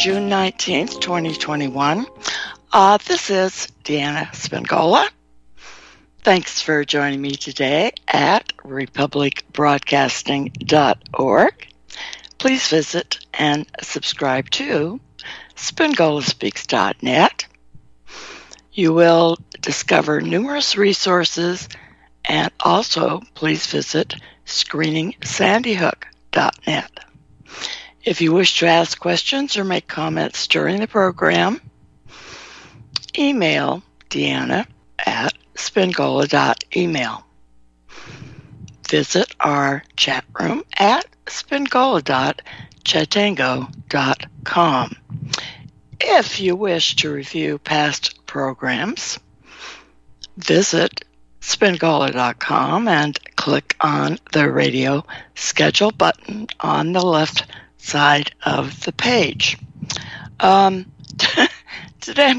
June 19th, 2021. This is Deanna Spingola. Thanks for joining me today at republicbroadcasting.org. Please visit and subscribe to SpingolaSpeaks.net. You will discover numerous resources, and also please visit ScreeningSandyHook.net. If you wish to ask questions or make comments during the program, email Deanna at spingola.email. Visit our chat room at spingola.chatango.com. If you wish to review past programs, visit spingola.com and click on the radio schedule button on the left side of the page. Today I'm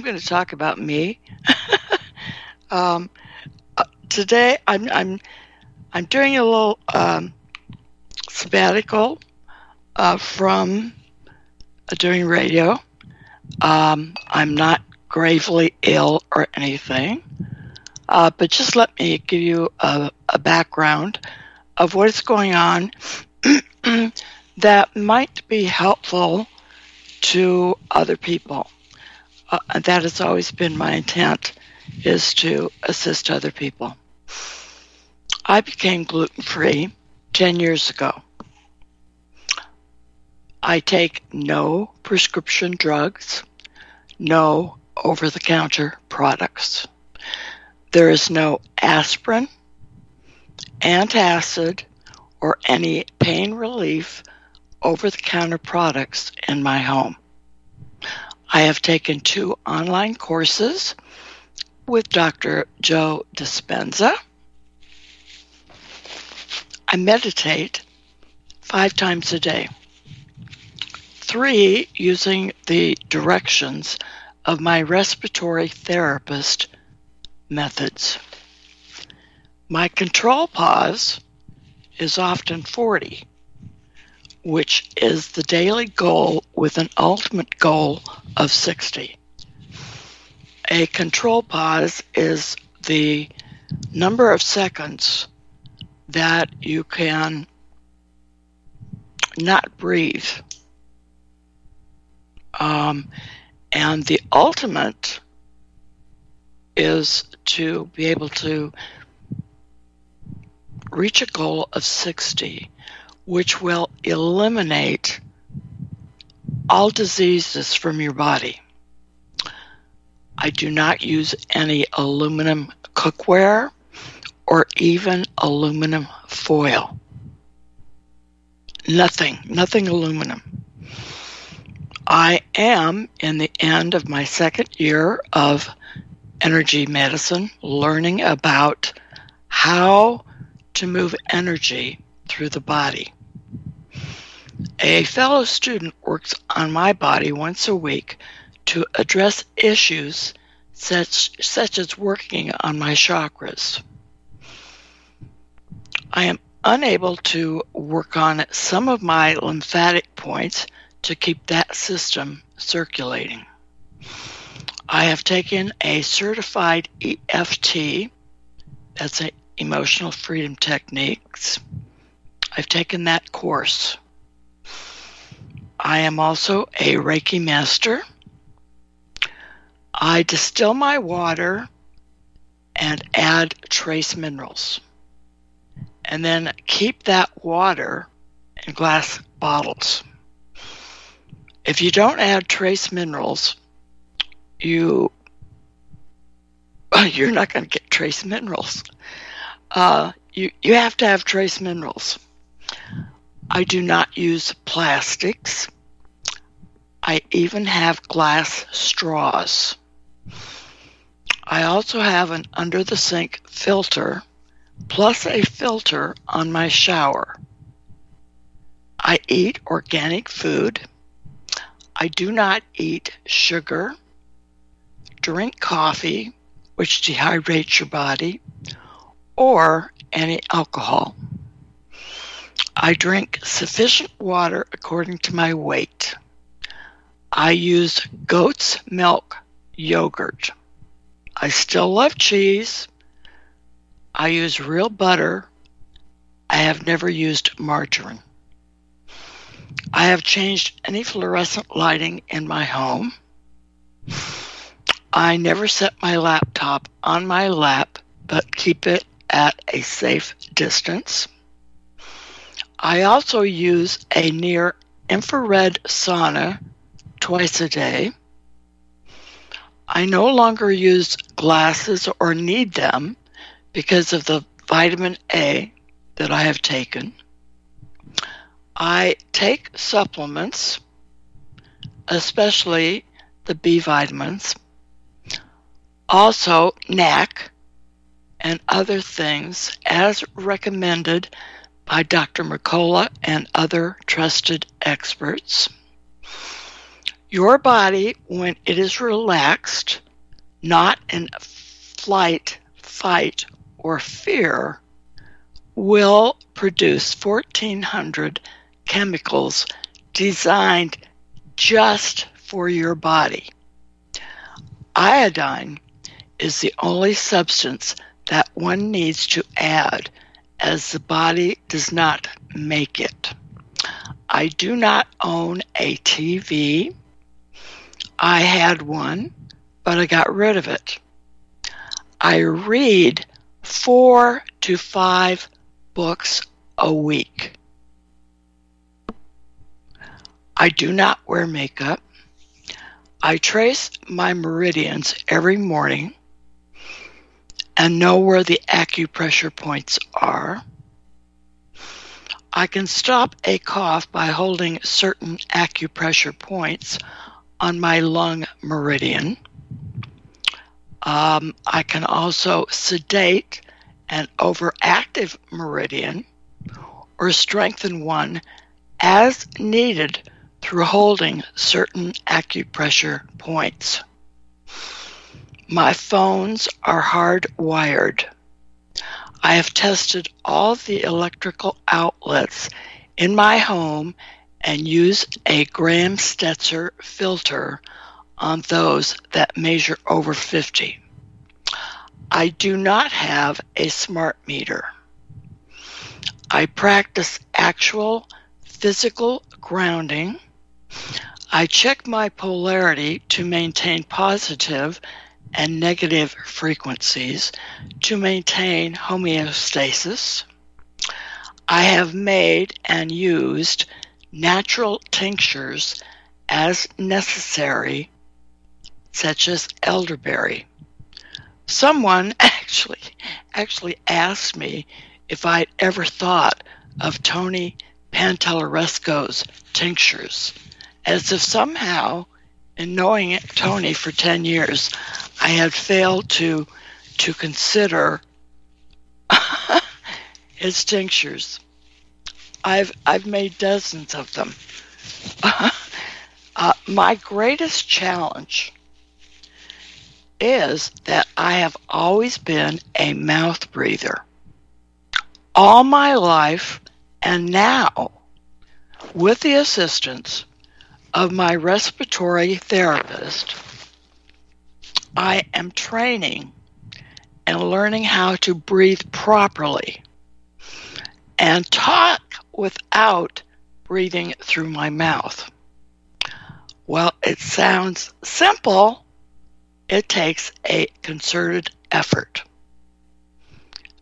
going to talk about me. Today I'm doing a little sabbatical from doing radio. I'm not gravely ill or anything, but just let me give you a background of what is going on that might be helpful to other people. That has always been my intent, is to assist other people. I became gluten-free 10 years ago. I take no prescription drugs, no over-the-counter products. There is no aspirin, antacid, or any pain relief over-the-counter products in my home. I have taken 2 online courses with Dr. Joe Dispenza. I meditate 5 times a day, 3 using the directions of my respiratory therapist methods. My control pause is often 40. Which is the daily goal with an ultimate goal of 60. A control pause is the number of seconds that you can not breathe. And the ultimate is to be able to reach a goal of 60, which will eliminate all diseases from your body. I do not use any aluminum cookware or even aluminum foil. Nothing aluminum. I am in the end of my 2nd year of energy medicine, learning about how to move energy through the body. A fellow student works on my body once a week to address issues such as working on my chakras. I am unable to work on some of my lymphatic points to keep that system circulating. I have taken a certified EFT, that's an Emotional Freedom Techniques. I've taken that course. I am also a Reiki master. I distill my water and add trace minerals, and then keep that water in glass bottles. If you don't add trace minerals, you you're not going to get trace minerals. You have to have trace minerals. I do not use plastics. I even have glass straws. I also have an under-the-sink filter, plus a filter on my shower. I eat organic food. I do not eat sugar, drink coffee, which dehydrates your body, or any alcohol. I drink sufficient water according to my weight. I use goat's milk yogurt. I still love cheese. I use real butter. I have never used margarine. I have changed any fluorescent lighting in my home. I never set my laptop on my lap, but keep it at a safe distance. I also use a near-infrared sauna twice a day. I no longer use glasses or need them because of the vitamin A that I have taken. I take supplements, especially the B vitamins, also NAC and other things as recommended by Dr. Mercola and other trusted experts. Your body, when it is relaxed, not in flight, fight, or fear, will produce 1,400 chemicals designed just for your body. Iodine is the only substance that one needs to add, as the body does not make it. I do not own a TV. I had one, but I got rid of it. I read 4 to 5 books a week. I do not wear makeup. I trace my meridians every morning and know where the acupressure points are. I can stop a cough by holding certain acupressure points on my lung meridian. I can also sedate an overactive meridian or strengthen one as needed through holding certain acupressure points. My phones are hardwired. I have tested all the electrical outlets in my home and use a Gram-Stetzer filter on those that measure over 50. I do not have a smart meter. I practice actual physical grounding. I check my polarity to maintain positive and negative frequencies to maintain homeostasis. I have made and used natural tinctures as necessary, such as elderberry. Someone actually asked me if I'd ever thought of Tony Pantalleresco's tinctures, as if somehow, in knowing it, Tony for 10 years, I had failed to consider his tinctures. I've made dozens of them. My greatest challenge is that I have always been a mouth breather. All my life, and now, with the assistance of my respiratory therapist, I am training and learning how to breathe properly and talk without breathing through my mouth. Well, it sounds simple. It takes a concerted effort.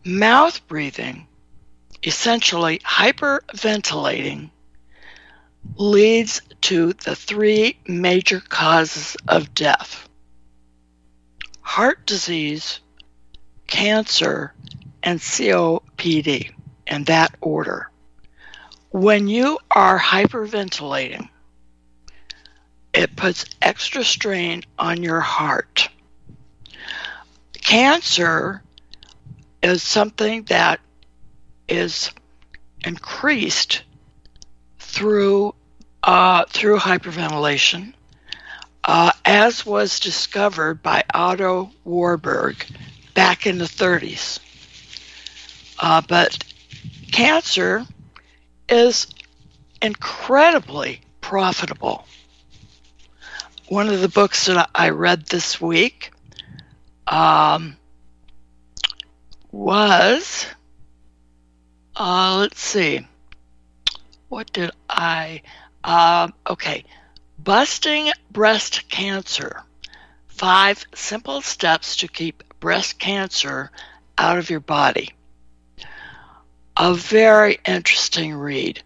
Mouth breathing, essentially hyperventilating, leads to the 3 major causes of death: heart disease, cancer, and COPD, in that order. When you are hyperventilating, it puts extra strain on your heart. Cancer is something that is increased through hyperventilation, as was discovered by Otto Warburg back in the 30s. But cancer is incredibly profitable. One of the books that I read this week was, let's see, what did I, okay, Busting Breast Cancer, 5 Simple Steps to Keep Breast Cancer Out of Your Body. A very interesting read.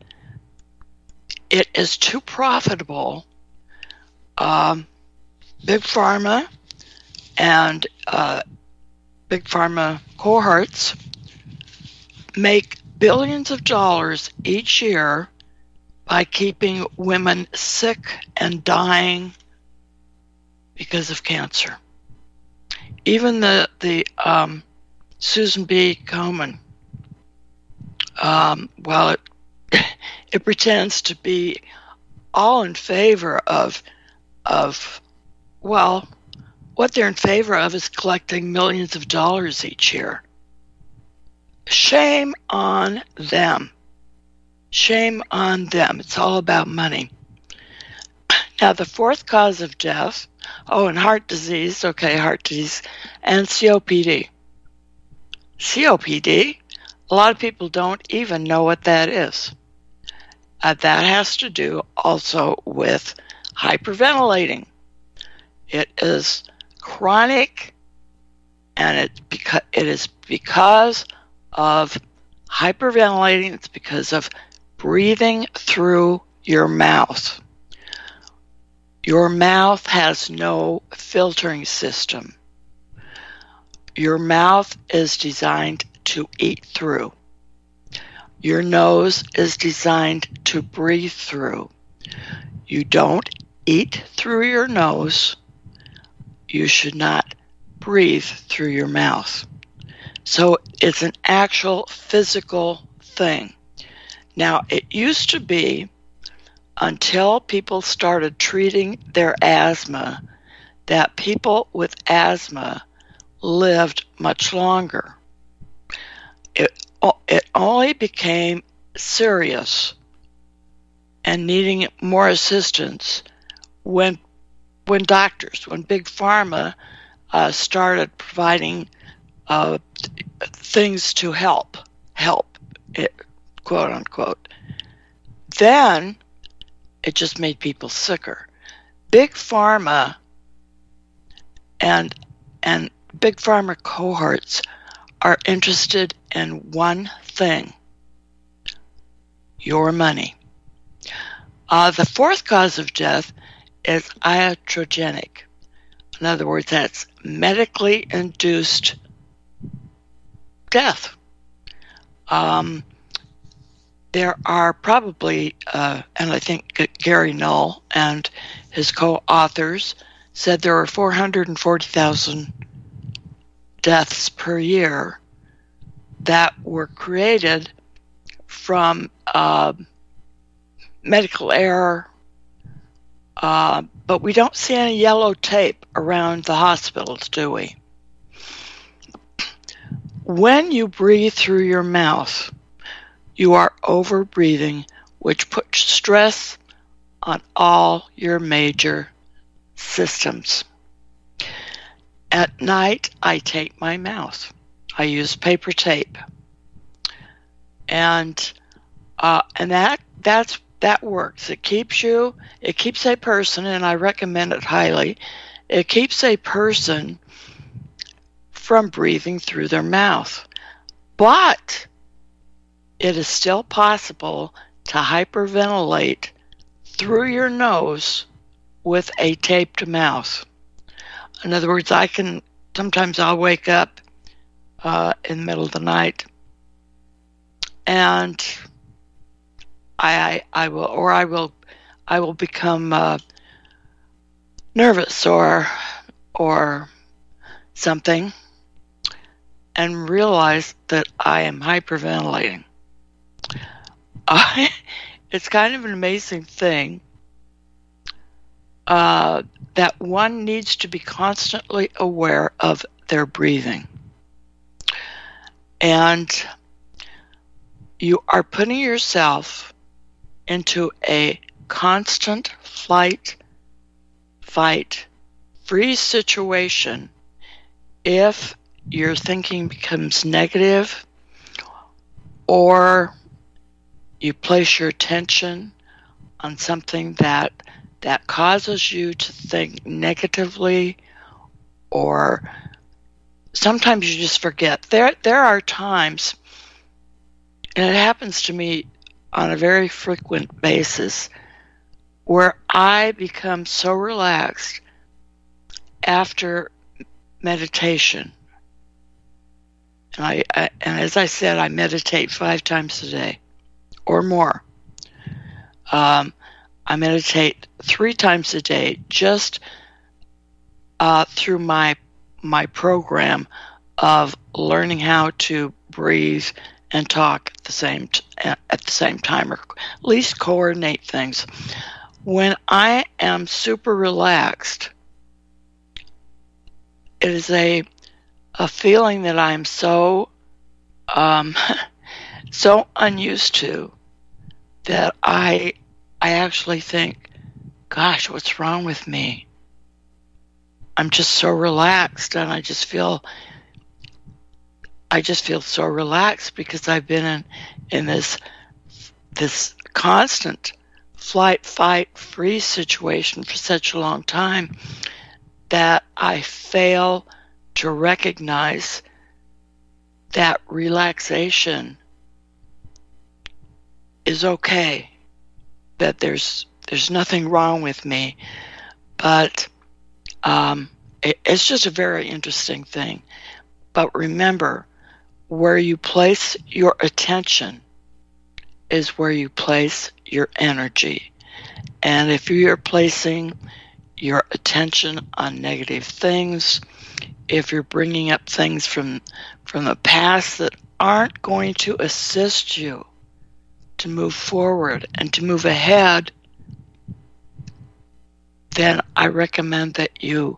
It is too profitable. Big Pharma and Big Pharma cohorts make billions of dollars each year by keeping women sick and dying because of cancer. Even the Susan B. Komen, well, it pretends to be all in favor of, well, what they're in favor of is collecting millions of dollars each year. Shame on them. Shame on them. It's all about money. Now, the 4th cause of death, and heart disease, and COPD. COPD? A lot of people don't even know what that is. That has to do also with hyperventilating. It is chronic, and it is because of hyperventilating. It's because of breathing through your mouth. Your mouth has no filtering system. Your mouth is designed to eat through. Your nose is designed to breathe through. You don't eat through your nose. You should not breathe through your mouth. So it's an actual physical thing. Now, it used to be, until people started treating their asthma, that people with asthma lived much longer. It only became serious and needing more assistance when doctors, when Big Pharma started providing things to help it, quote unquote. Then it just made people sicker. Big Pharma and Big Pharma cohorts are interested in one thing: your money. The 4th cause of death is iatrogenic. In other words, that's medically induced death. There are probably, and I think Gary Null and his co-authors said there are 440,000 deaths per year that were created from medical error, but we don't see any yellow tape around the hospitals, do we? When you breathe through your mouth, you are over-breathing, which puts stress on all your major systems. At night, I tape my mouth. I use paper tape, and that works. It keeps a person, and I recommend it highly. It keeps a person from breathing through their mouth, but it is still possible to hyperventilate through your nose with a taped mouth. In other words, I'll wake up in the middle of the night, and I will become nervous or something, and realize that I am hyperventilating. It's kind of an amazing thing that one needs to be constantly aware of their breathing. And you are putting yourself into a constant flight, fight, freeze situation if your thinking becomes negative, or you place your attention on something that causes you to think negatively, or sometimes you just forget. There are times, and it happens to me on a very frequent basis, where I become so relaxed after meditation. And and as I said, I meditate 5 times a day or more. I meditate 3 times a day just through my program of learning how to breathe and talk at the same time, or at least coordinate things. When I am super relaxed, it is a feeling that I'm so so unused to that I actually think, gosh, what's wrong with me? I'm just so relaxed, and I just feel so relaxed because I've been in this constant flight, fight, freeze situation for such a long time that I fail to recognize that relaxation is okay, that there's nothing wrong with me, but it's just a very interesting thing. But remember, where you place your attention is where you place your energy. And if you're placing your attention on negative things, if you're bringing up things from the past that aren't going to assist you to move forward and to move ahead, then I recommend that you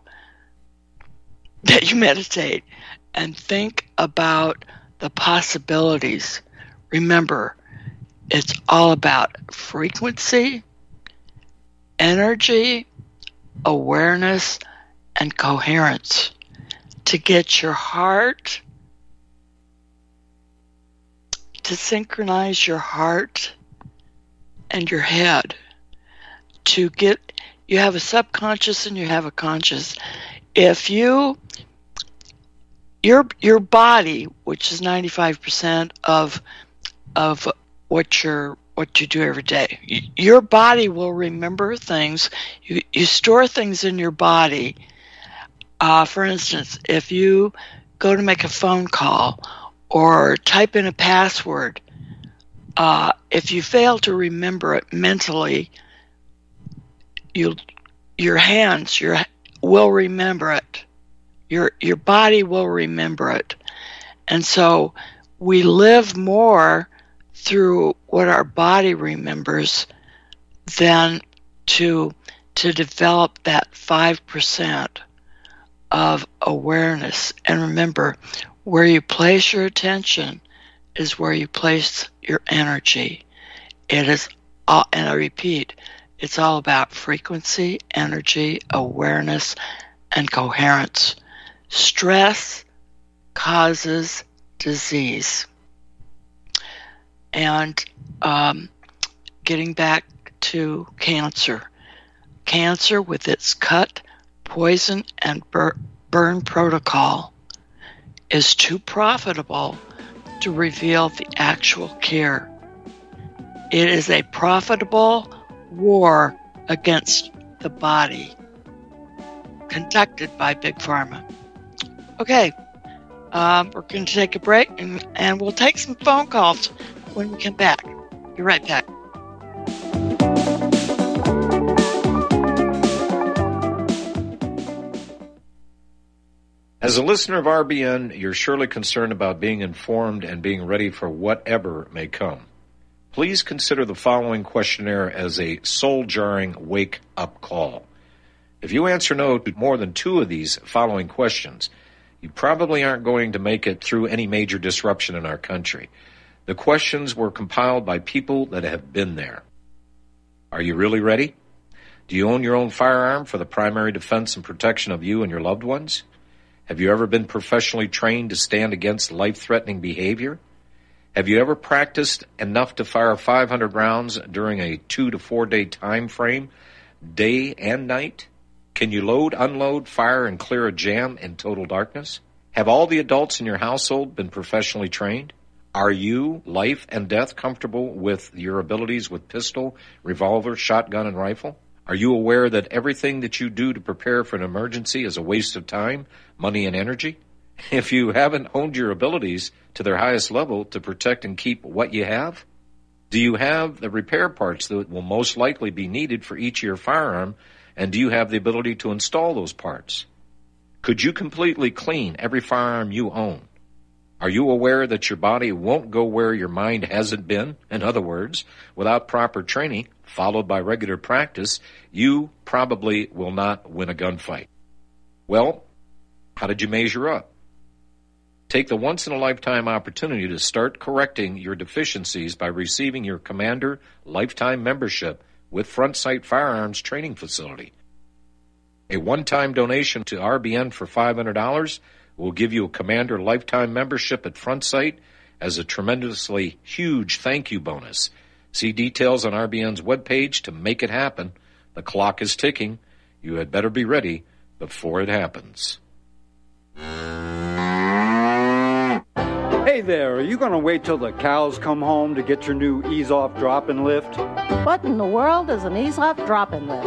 meditate and think about the possibilities. Remember, it's all about frequency, energy, awareness, and coherence to get your heart, to synchronize your heart and your head. To get, you have a subconscious and you have a conscious. If your body, which is 95% of what you do every day, your body will remember things. You store things in your body. For instance, if you go to make a phone call or type in a password, if you fail to remember it mentally, your hands will remember it. Your body will remember it. And so we live more through what our body remembers than to develop that 5% of awareness. And remember, where you place your attention is where you place your energy. It is all, and I repeat, it's all about frequency, energy, awareness, and coherence. Stress causes disease. And getting back to cancer with its cut, poison, and burn protocol is too profitable to reveal the actual cure. It is a profitable war against the body conducted by Big Pharma. Okay, We're going to take a break, and we'll take some phone calls when we come back. Be right back. As a listener of RBN, you're surely concerned about being informed and being ready for whatever may come. Please consider the following questionnaire as a soul-jarring wake-up call. If you answer no to more than two of these following questions, you probably aren't going to make it through any major disruption in our country. The questions were compiled by people that have been there. Are you really ready? Do you own your own firearm for the primary defense and protection of you and your loved ones? Have you ever been professionally trained to stand against life-threatening behavior? Have you ever practiced enough to fire 500 rounds during a 2 to 4 day time frame, day and night? Can you load, unload, fire, and clear a jam in total darkness? Have all the adults in your household been professionally trained? Are you, life and death, comfortable with your abilities with pistol, revolver, shotgun, and rifle? Are you aware that everything that you do to prepare for an emergency is a waste of time, money, and energy? If you haven't honed your abilities to their highest level to protect and keep what you have, do you have the repair parts that will most likely be needed for each of your firearm, and do you have the ability to install those parts? Could you completely clean every firearm you own? Are you aware that your body won't go where your mind hasn't been? In other words, without proper training, followed by regular practice, you probably will not win a gunfight. Well, how did you measure up? Take the once-in-a-lifetime opportunity to start correcting your deficiencies by receiving your Commander Lifetime Membership with Front Sight Firearms Training Facility. A one-time donation to RBN for $500 will give you a Commander Lifetime Membership at Front Sight as a tremendously huge thank you bonus. See details on RBN's webpage to make it happen. The clock is ticking. You had better be ready before it happens. Hey there, are you going to wait till the cows come home to get your new EaseOff drop and lift? What in the world is an EaseOff drop and lift?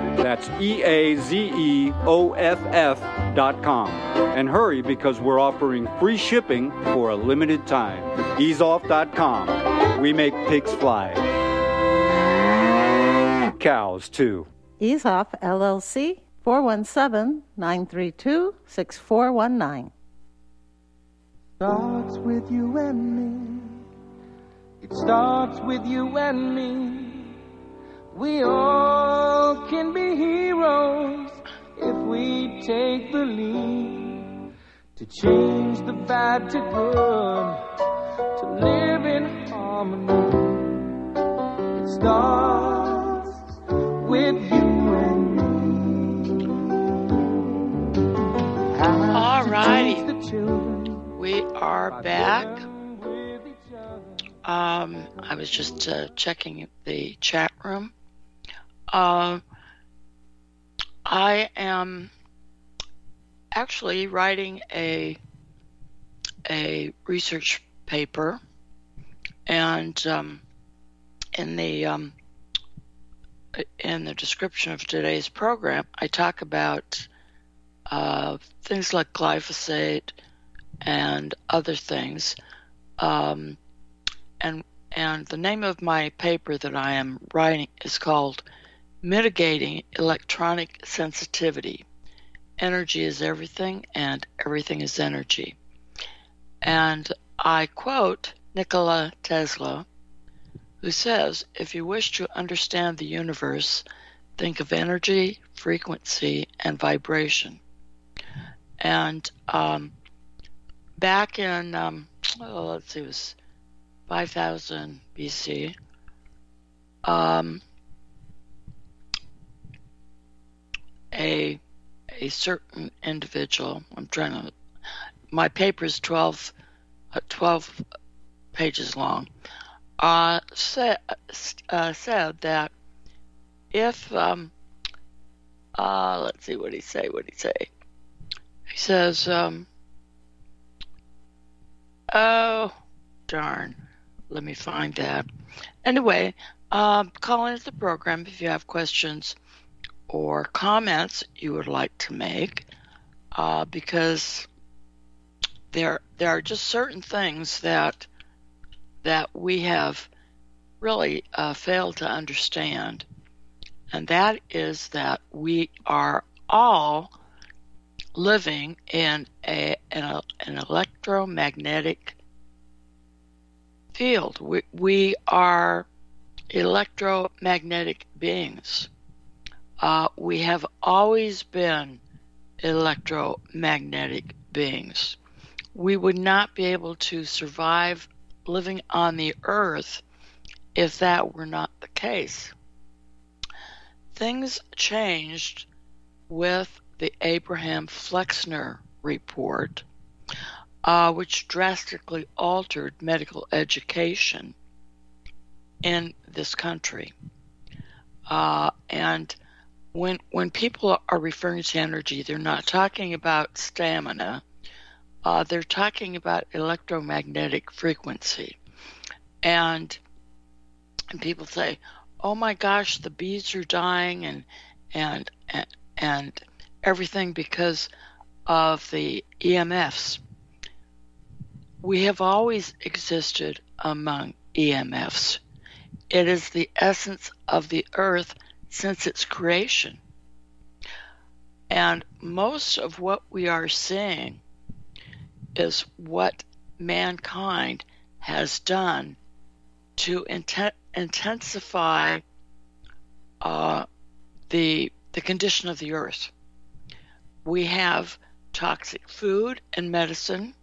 That's EazeOff.com. And hurry, because we're offering free shipping for a limited time. EaseOff.com. We make pigs fly. Cows, too. EaseOff, LLC, 417-932-6419. Starts with you and me. It starts with you and me. We all can be heroes if we take the lead to change the bad to good, to live in harmony. It starts with you and me. All righty. We are back. I was just checking the chat room. I am actually writing a research paper, and in the description of today's program, I talk about things like glyphosate and other things. And the name of my paper that I am writing is called Mitigating Electronic Sensitivity. Energy is everything, and everything is energy. And I quote Nikola Tesla, who says, if you wish to understand the universe, think of energy, frequency, and vibration. And back in, it was 5000 BC, a certain individual, my paper is 12 12 pages long, said that if, let's see, what did he say? He says, oh, darn, let me find that. Anyway, call into the program if you have questions or comments you would like to make, because there are just certain things that we have really failed to understand, and that is that we are all living in an electromagnetic field. We are electromagnetic beings. We have always been electromagnetic beings. We would not be able to survive living on the earth if that were not the case. Things changed with the Abraham Flexner report, which drastically altered medical education in this country. And when people are referring to energy, they're not talking about stamina. They're talking about electromagnetic frequency. And people say, oh my gosh, the bees are dying and everything because of the EMFs. We have always existed among EMFs. It is the essence of the earth since its creation. And most of what we are seeing is what mankind has done to intensify the condition of the earth. We have toxic food and medicine.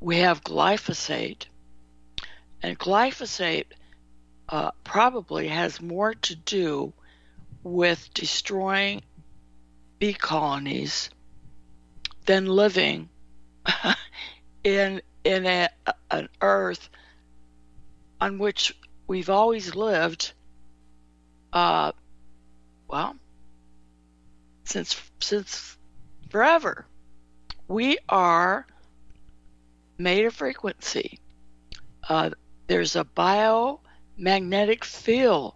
We have glyphosate. And glyphosate probably has more to do with destroying bee colonies than living in an earth on which we've always lived, since forever. We are made of frequency. There's a biomagnetic field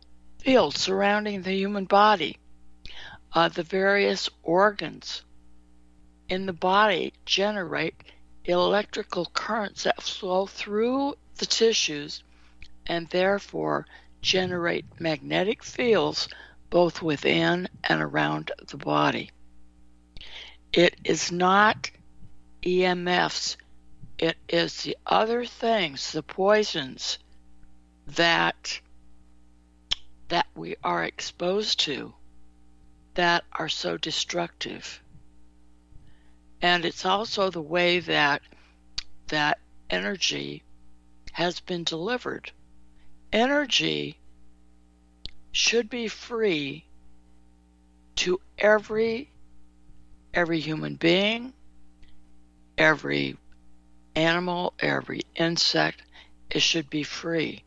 surrounding the human body. The various organs in the body generate electrical currents that flow through the tissues and therefore generate magnetic fields both within and around the body. It is not EMFs. It is the other things, the poisons that we are exposed to that are so destructive. And it's also the way that energy has been delivered. Energy should be free to every human being, every animal, every insect. It should be free.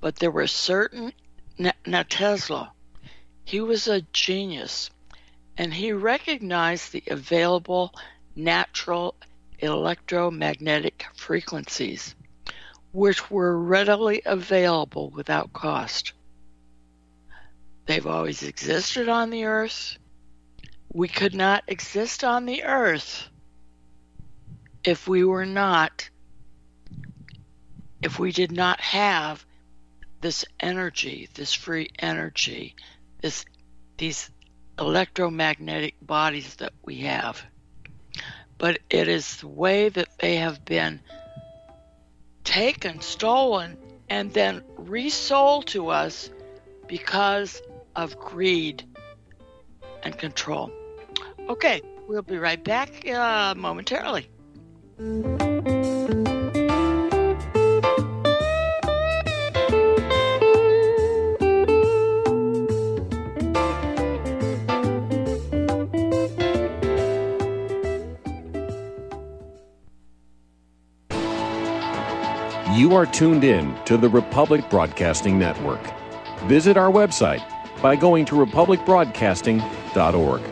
But there were certain... Now Tesla, he was a genius, and he recognized the available natural electromagnetic frequencies, which were readily available without cost. They've always existed on the earth. We could not exist on the earth if we were not, if we did not have this energy, this free energy, these electromagnetic bodies that we have. But it is the way that they have been taken, stolen, and then resold to us because of greed and control. Okay, we'll be right back momentarily. You are tuned in to the Republic Broadcasting Network. Visit our website by going to republicbroadcasting.org.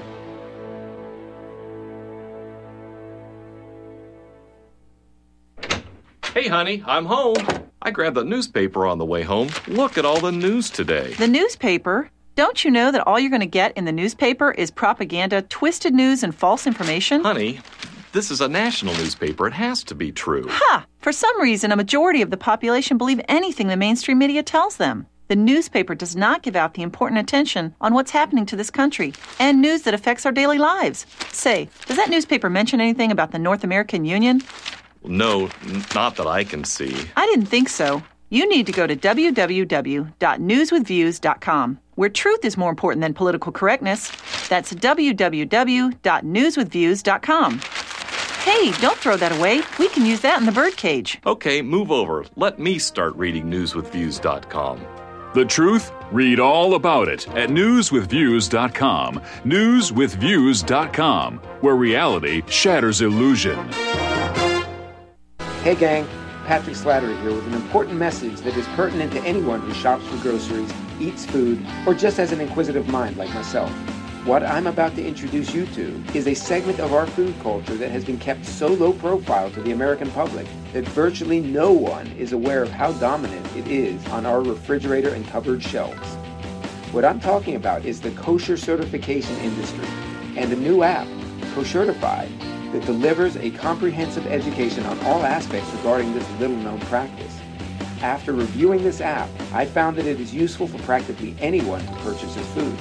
Hey, honey, I'm home. I grabbed the newspaper on the way home. Look at all the news today. The newspaper? Don't you know that all you're going to get in the newspaper is propaganda, twisted news, and false information? Honey, this is a national newspaper. It has to be true. Ha! For some reason, a majority of the population believe anything the mainstream media tells them. The newspaper does not give out the important attention on what's happening to this country and news that affects our daily lives. Say, does that newspaper mention anything about the North American Union? No, not that I can see. I didn't think so. You need to go to www.newswithviews.com, where truth is more important than political correctness. That's www.newswithviews.com. Hey, don't throw that away. We can use that in the birdcage. Okay, move over. Let me start reading newswithviews.com. The truth? Read all about it at newswithviews.com. Newswithviews.com, where reality shatters illusion. Hey, gang. Patrick Slattery here with an important message that is pertinent to anyone who shops for groceries, eats food, or just has an inquisitive mind like myself. What I'm about to introduce you to is a segment of our food culture that has been kept so low profile to the American public that virtually no one is aware of how dominant it is on our refrigerator and cupboard shelves. What I'm talking about is the kosher certification industry and a new app, Koshertify, that delivers a comprehensive education on all aspects regarding this little-known practice. After reviewing this app, I found that it is useful for practically anyone who purchases food,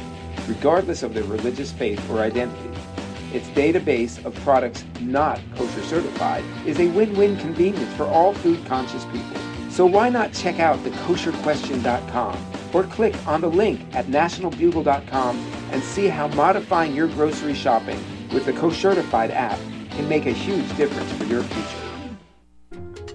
regardless of their religious faith or identity. Its database of products not kosher certified is a win-win convenience for all food-conscious people. So why not check out thekosherquestion.com or click on the link at nationalbugle.com and see how modifying your grocery shopping with the Koshertified app can make a huge difference for your future.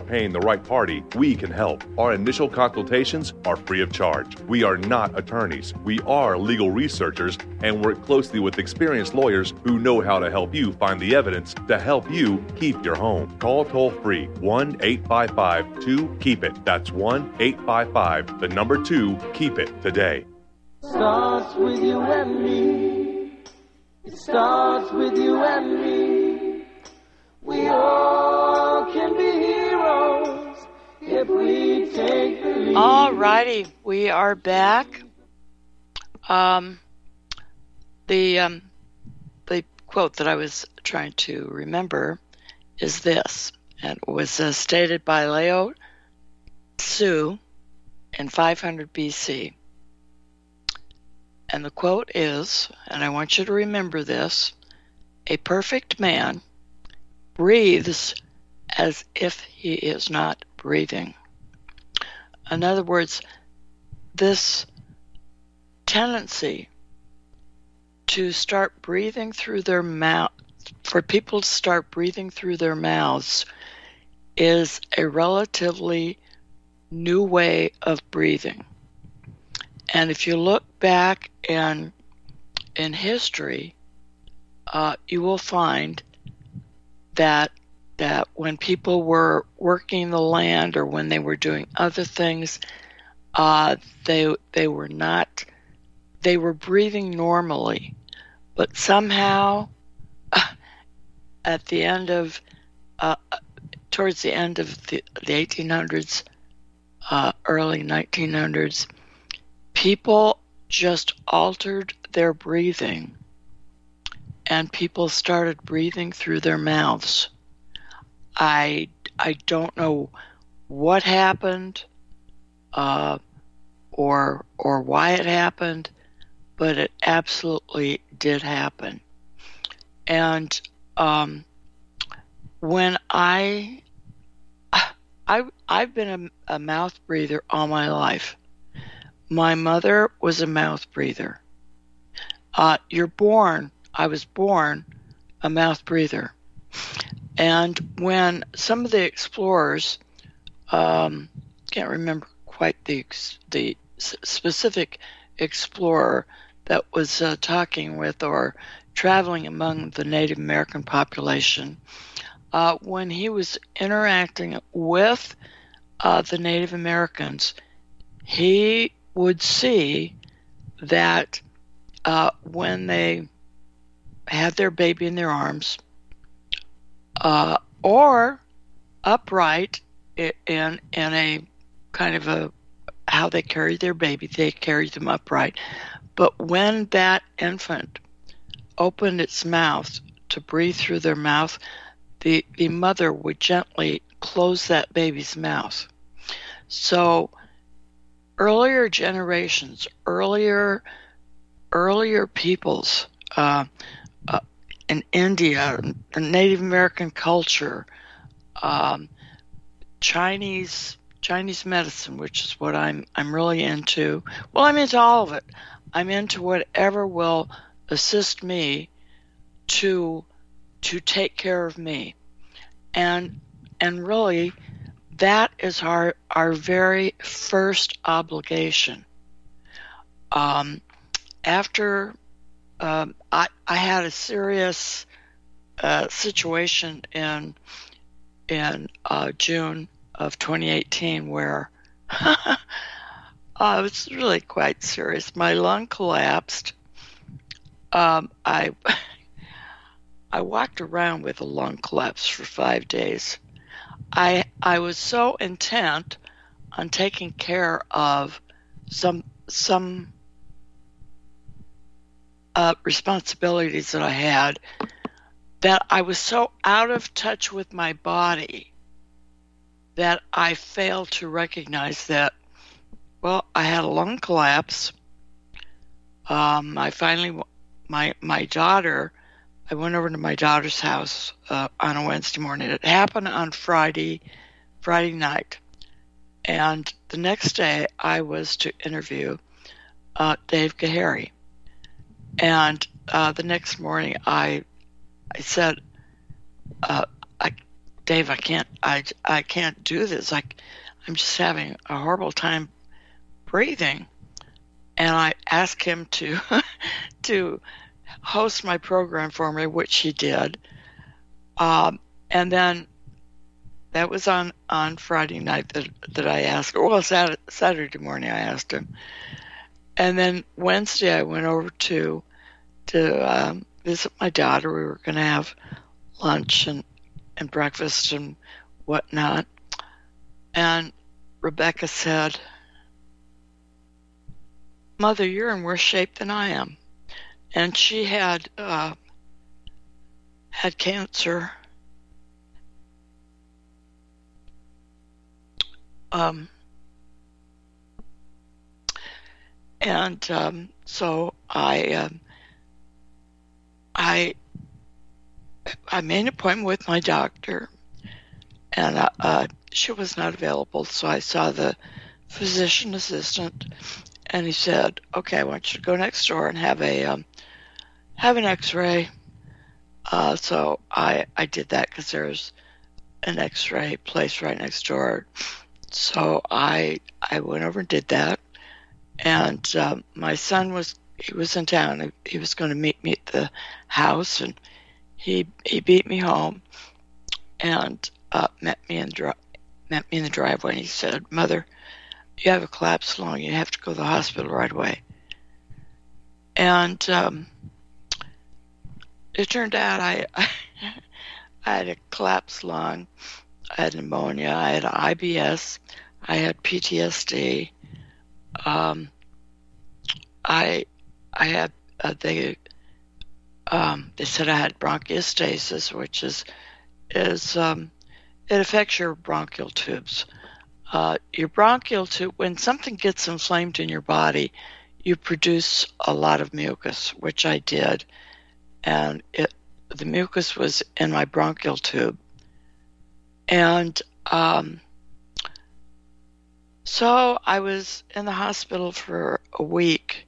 paying the right party, we can help. Our initial consultations are free of charge. We are not attorneys. We are legal researchers and work closely with experienced lawyers who know how to help you find the evidence to help you keep your home. Call toll-free 1-855-2-KEEP-IT. That's 1-855, the number 2, keep it today. Starts with you and me. It starts with you and me. We all can be heroes if we take the lead. All righty, we are back. The quote that I was trying to remember is this, and it was stated by Lao Tzu in 500 BC. And the quote is, and I want you to remember this, a perfect man breathes as if he is not breathing. In other words, this tendency to start breathing through their mouth, for people to start breathing through their mouths, is a relatively new way of breathing. And if you look back in history, you will find that when people were working the land or when they were doing other things, they were breathing normally. But somehow, towards the end of the 1800s, early 1900s, people just altered their breathing, and people started breathing through their mouths. I don't know what happened, or why it happened, but it absolutely did happen. And when I've been a mouth breather all my life. My mother was a mouth breather. I was born a mouth breather. And when some of the explorers, can't remember quite the specific explorer that was talking with or traveling among the Native American population, when he was interacting with the Native Americans, he would see that when they had their baby in their arms, or upright in a kind of a how they carried their baby, they carried them upright. But when that infant opened its mouth to breathe through their mouth, the mother would gently close that baby's mouth. So earlier generations, earlier peoples in India, in Native American culture, Chinese medicine, which is what I'm really into. Well, I'm into all of it. I'm into whatever will assist me to take care of me. And really, that is our very first obligation. After I had a serious situation in June of 2018 where it was really quite serious. My lung collapsed. I walked around with a lung collapse for 5 days. I was so intent on taking care of some responsibilities that I had that I was so out of touch with my body that I failed to recognize that, well, I had a lung collapse. I went over to my daughter's house on a Wednesday morning. It happened on Friday night. And the next day, I was to interview Dave Gehari. And the next morning, I said, Dave, I can't do this. I'm just having a horrible time breathing. And I asked him to host my program for me, which he did. And then that was on Friday night that I asked, well, Saturday morning I asked him. And then Wednesday I went over to visit my daughter. We were going to have lunch and breakfast and whatnot. And Rebecca said, "Mother, you're in worse shape than I am." And she had had cancer. So I made an appointment with my doctor, and she was not available. So I saw the physician assistant, and he said, "Okay, I want you to go next door and have an X-ray." So I did that because there's an X-ray place right next door. So I went over and did that, and my son was in town. He was going to meet me at the house, and he beat me home and met me in the driveway. And he said, "Mother, you have a collapsed lung. You have to go to the hospital right away." And it turned out I had a collapsed lung, I had pneumonia, I had IBS, I had PTSD, I had they said I had bronchiostasis, which is it affects your bronchial tubes. Your bronchial tube, when something gets inflamed in your body, you produce a lot of mucus, which I did. And the mucus was in my bronchial tube. And so I was in the hospital for a week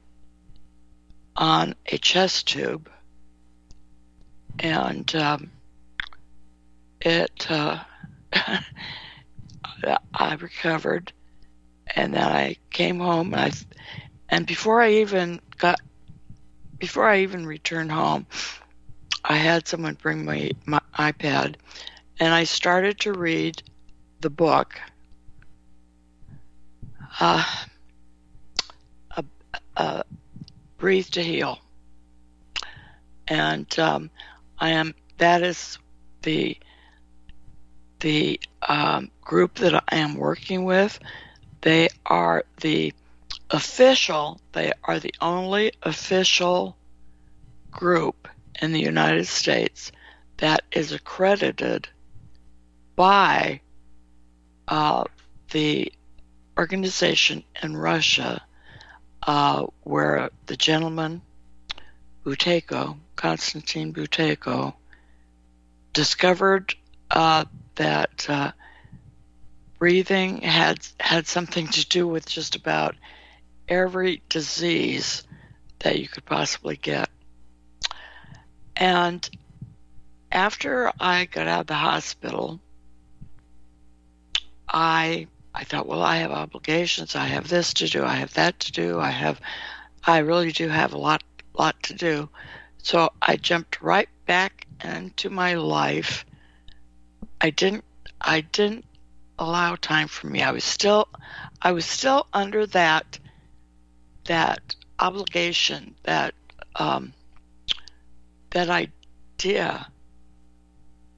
on a chest tube. And I recovered, and then I came home, and before I even returned home, I had someone bring me my iPad, and I started to read the book Breathe to Heal, and that is the group that I am working with. They are the only official group in the United States that is accredited by the organization in Russia, where the gentleman Buteyko, Konstantin Buteyko, discovered that breathing had something to do with just about every disease that you could possibly get. And after I got out of the hospital, I thought, well, I have obligations. I have this to do. I have that to do. I really do have a lot to do. So I jumped right back into my life. I didn't allow time for me. I was still under that obligation, that idea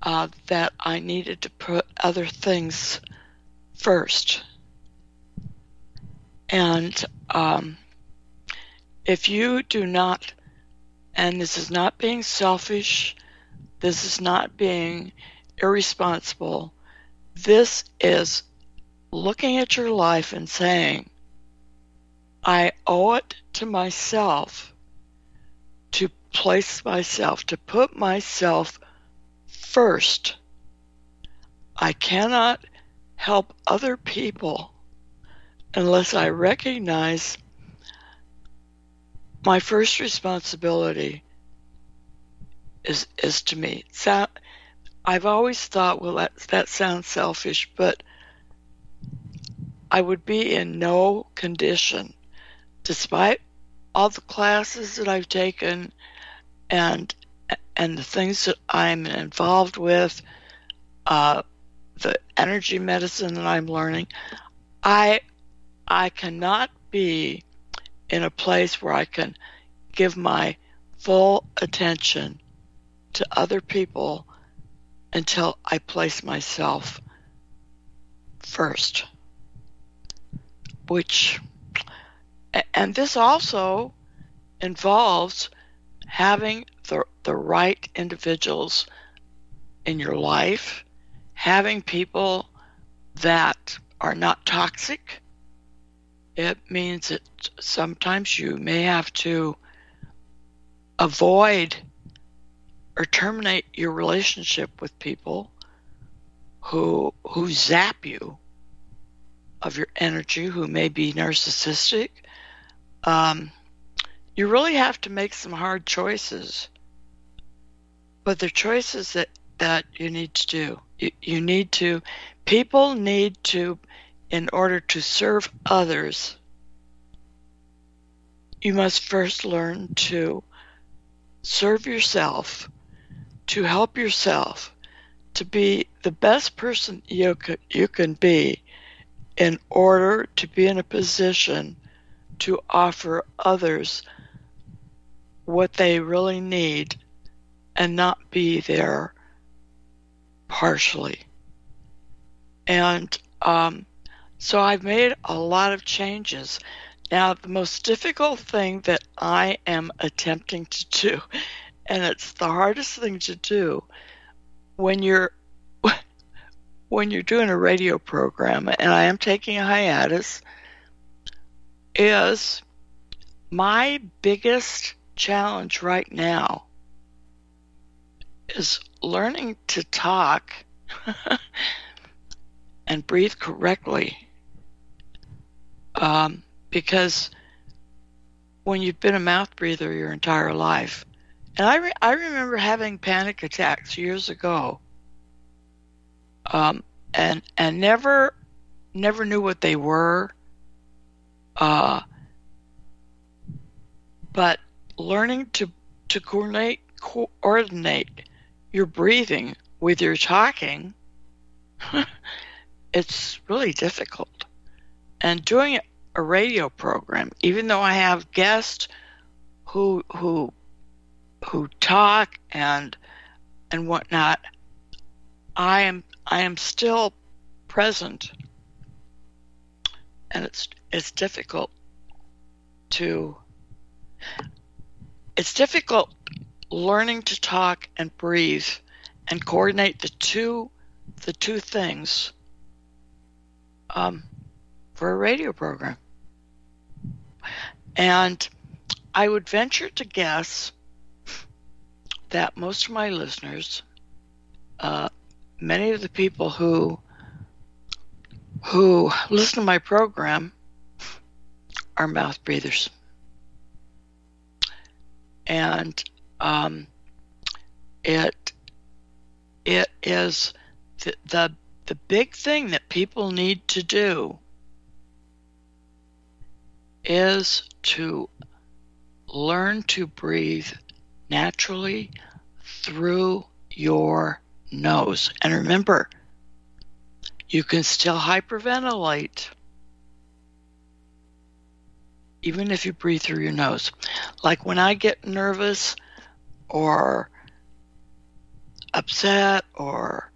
that I needed to put other things first. And if you do not, and this is not being selfish, this is not being irresponsible, this is looking at your life and saying, I owe it to myself to place myself, to put myself first. I cannot help other people unless I recognize my first responsibility is to me. So I've always thought, well, that sounds selfish, but I would be in no condition, despite all the classes that I've taken and the things that I'm involved with, the energy medicine that I'm learning, I cannot be in a place where I can give my full attention to other people until I place myself first. And this also involves having the right individuals in your life, having people that are not toxic. It means that sometimes you may have to avoid or terminate your relationship with people who zap you of your energy, who may be narcissistic. You really have to make some hard choices, but they're choices that you need to do. People need to, in order to serve others, you must first learn to serve yourself, to help yourself, to be the best person you can be in order to be in a position to offer others what they really need and not be there partially. And so I've made a lot of changes. Now, the most difficult thing that I am attempting to do, and it's the hardest thing to do when you're doing a radio program, and I am taking a hiatus, is My biggest challenge right now is learning to talk and breathe correctly. Because when you've been a mouth breather your entire life, and I remember having panic attacks years ago, and never knew what they were. But learning to coordinate your breathing with your talking, it's really difficult. And doing a radio program, even though I have guests who talk and whatnot, I am still present, and it's difficult to. It's difficult learning to talk and breathe and coordinate the two things for a radio program. And I would venture to guess that most of my listeners, many of the people who listen to my program are mouth breathers. And it is the big thing that people need to do is to learn to breathe naturally through your nose. And remember, you can still hyperventilate even if you breathe through your nose. Like when I get nervous or upset or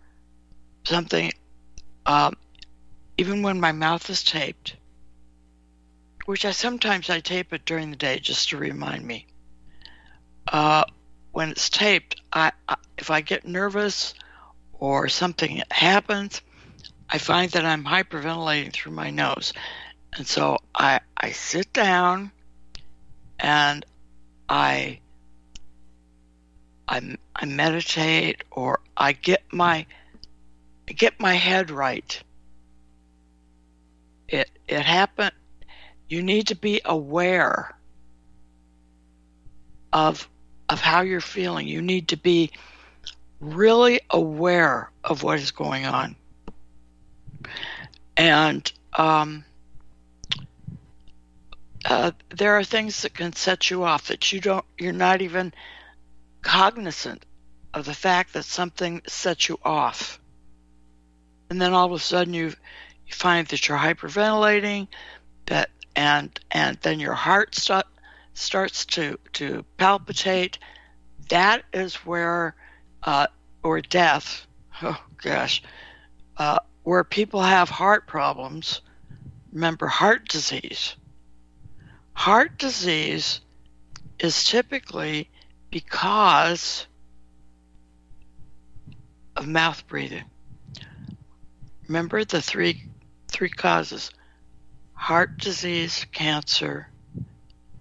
something, even when my mouth is taped, which I sometimes tape it during the day just to remind me. When it's taped, if I get nervous or something happens, I find that I'm hyperventilating through my nose. And so I sit down and I meditate, or I get my head right. It happened. You need to be aware of how you're feeling. You need to be really aware of what is going on. And there are things that can set you off that you're not even cognizant of the fact that something sets you off. And then all of a sudden you find that you're hyperventilating, that and then your heart starts to palpitate. That is where, or death, where people have heart problems. Remember, heart disease. Heart disease is typically because of mouth breathing. Remember the three causes: heart disease, cancer,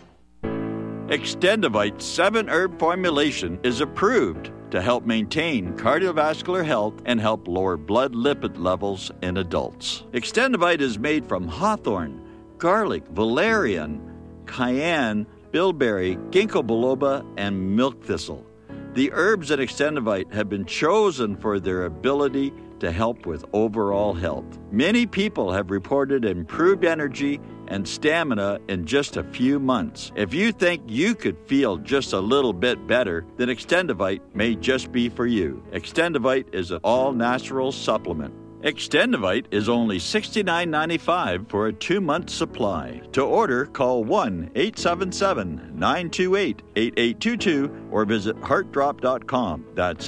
ExtendoVite's 7-herb formulation is approved to help maintain cardiovascular health and help lower blood lipid levels in adults. ExtendoVite is made from hawthorn, garlic, valerian, cayenne, bilberry, ginkgo biloba, and milk thistle. The herbs in ExtendoVite have been chosen for their ability to help with overall health. Many people have reported improved energy and stamina in just a few months. If you think you could feel just a little bit better, then ExtendoVite may just be for you. ExtendoVite is an all-natural supplement. ExtendoVite is only $69.95 for a 2-month supply. To order, call 1-877-928-8822 or visit heartdrop.com. That's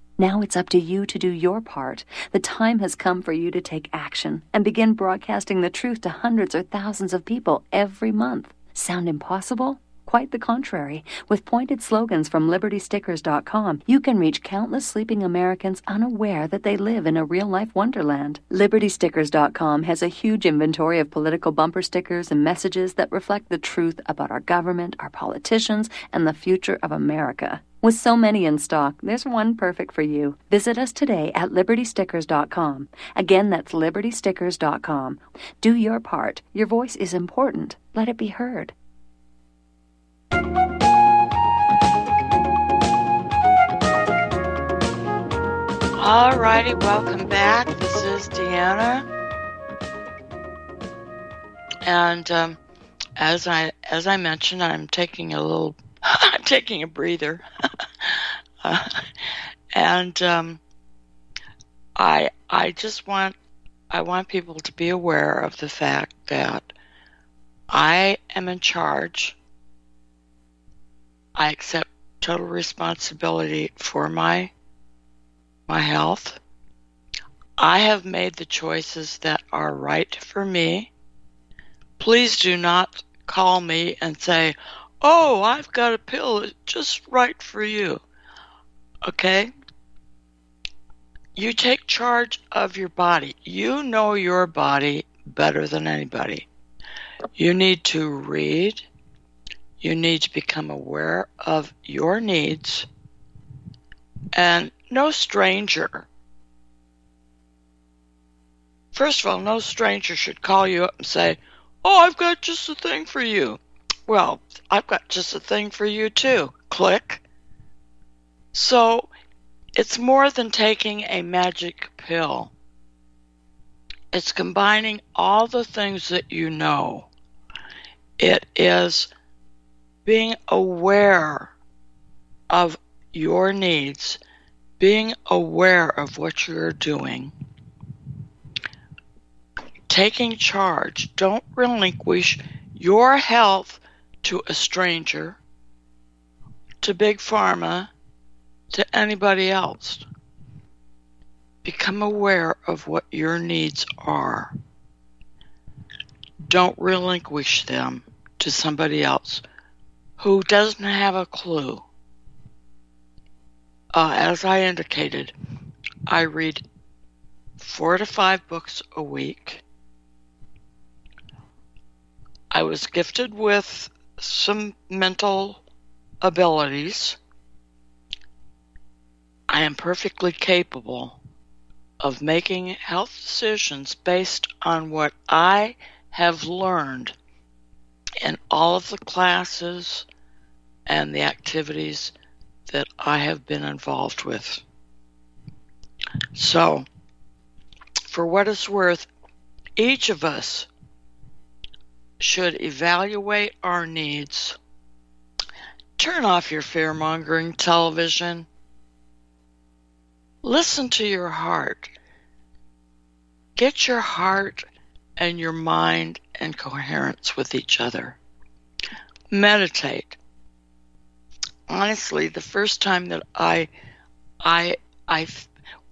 Now it's up to you to do your part. The time has come for you to take action and begin broadcasting the truth to hundreds or thousands of people every month. Sound impossible? Quite the contrary. With pointed slogans from LibertyStickers.com, you can reach countless sleeping Americans unaware that they live in a real-life wonderland. LibertyStickers.com has a huge inventory of political bumper stickers and messages that reflect the truth about our government, our politicians, and the future of America. With so many in stock, there's one perfect for you. Visit us today at LibertyStickers.com. Again, that's LibertyStickers.com. Do your part. Your voice is important. Let it be heard. All righty, welcome back. This is Deanna. And as I mentioned, I'm taking a little... I'm taking a breather, and I want people to be aware of the fact that I am in charge. I accept total responsibility for my health. I have made the choices that are right for me. Please do not call me and say, oh, I've got a pill just right for you. Okay? You take charge of your body. You know your body better than anybody. You need to read. You need to become aware of your needs. And no stranger. First of all, no stranger should call you up and say, oh, I've got just a thing for you. Well, I've got just a thing for you too. Click. So it's more than taking a magic pill. It's combining all the things that you know. It is being aware of your needs, being aware of what you're doing, taking charge. Don't relinquish your health to a stranger, to big pharma, to anybody else. Become aware of what your needs are. Don't relinquish them to somebody else who doesn't have a clue. As I indicated, I read 4 to 5 books a week. I was gifted with some mental abilities. I am perfectly capable of making health decisions based on what I have learned in all of the classes and the activities that I have been involved with. So, for what it's worth, each of us should evaluate our needs. Turn off your fear-mongering television. Listen to your heart. Get your heart and your mind in coherence with each other. Meditate. Honestly, the first time that I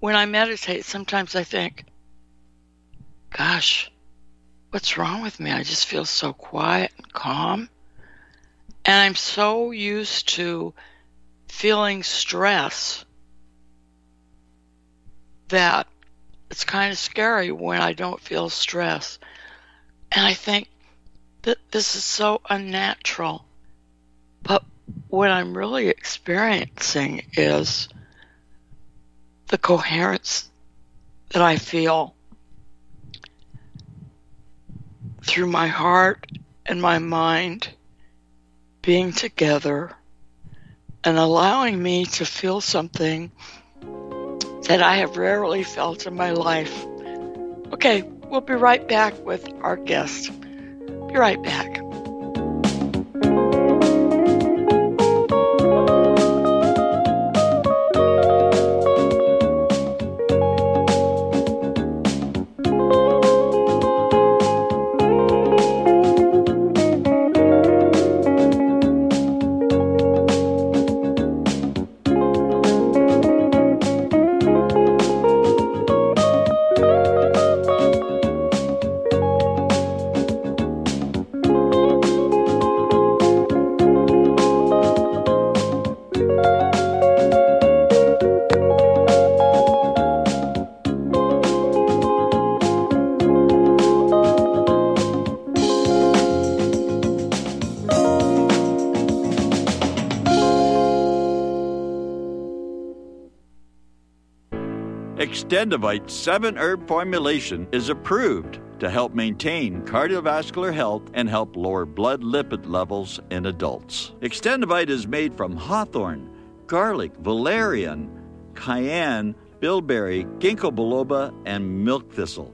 when I meditate, sometimes I think, gosh, what's wrong with me? I just feel so quiet and calm. And I'm so used to feeling stress that it's kind of scary when I don't feel stress. And I think that this is so unnatural. But what I'm really experiencing is the coherence that I feel through my heart and my mind being together and allowing me to feel something that I have rarely felt in my life. Okay, we'll be right back with our guest. Be right back. ExtendoVite's 7-herb formulation is approved to help maintain cardiovascular health and help lower blood lipid levels in adults. ExtendoVite is made from hawthorn, garlic, valerian, cayenne, bilberry, ginkgo biloba, and milk thistle.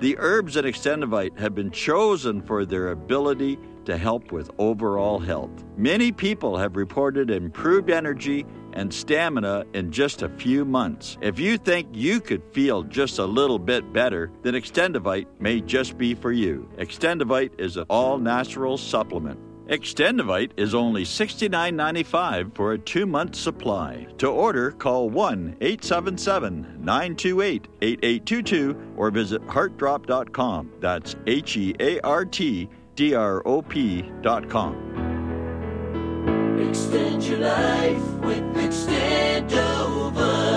The herbs in ExtendoVite have been chosen for their ability to help with overall health. Many people have reported improved energy and stamina in just a few months. If you think you could feel just a little bit better, then ExtendoVite may just be for you. ExtendoVite is an all-natural supplement. ExtendoVite is only $69.95 for a 2-month supply. To order, call 1-877-928-8822 or visit heartdrop.com. That's HEARTDROP.com. Extend your life with ExtendoVite.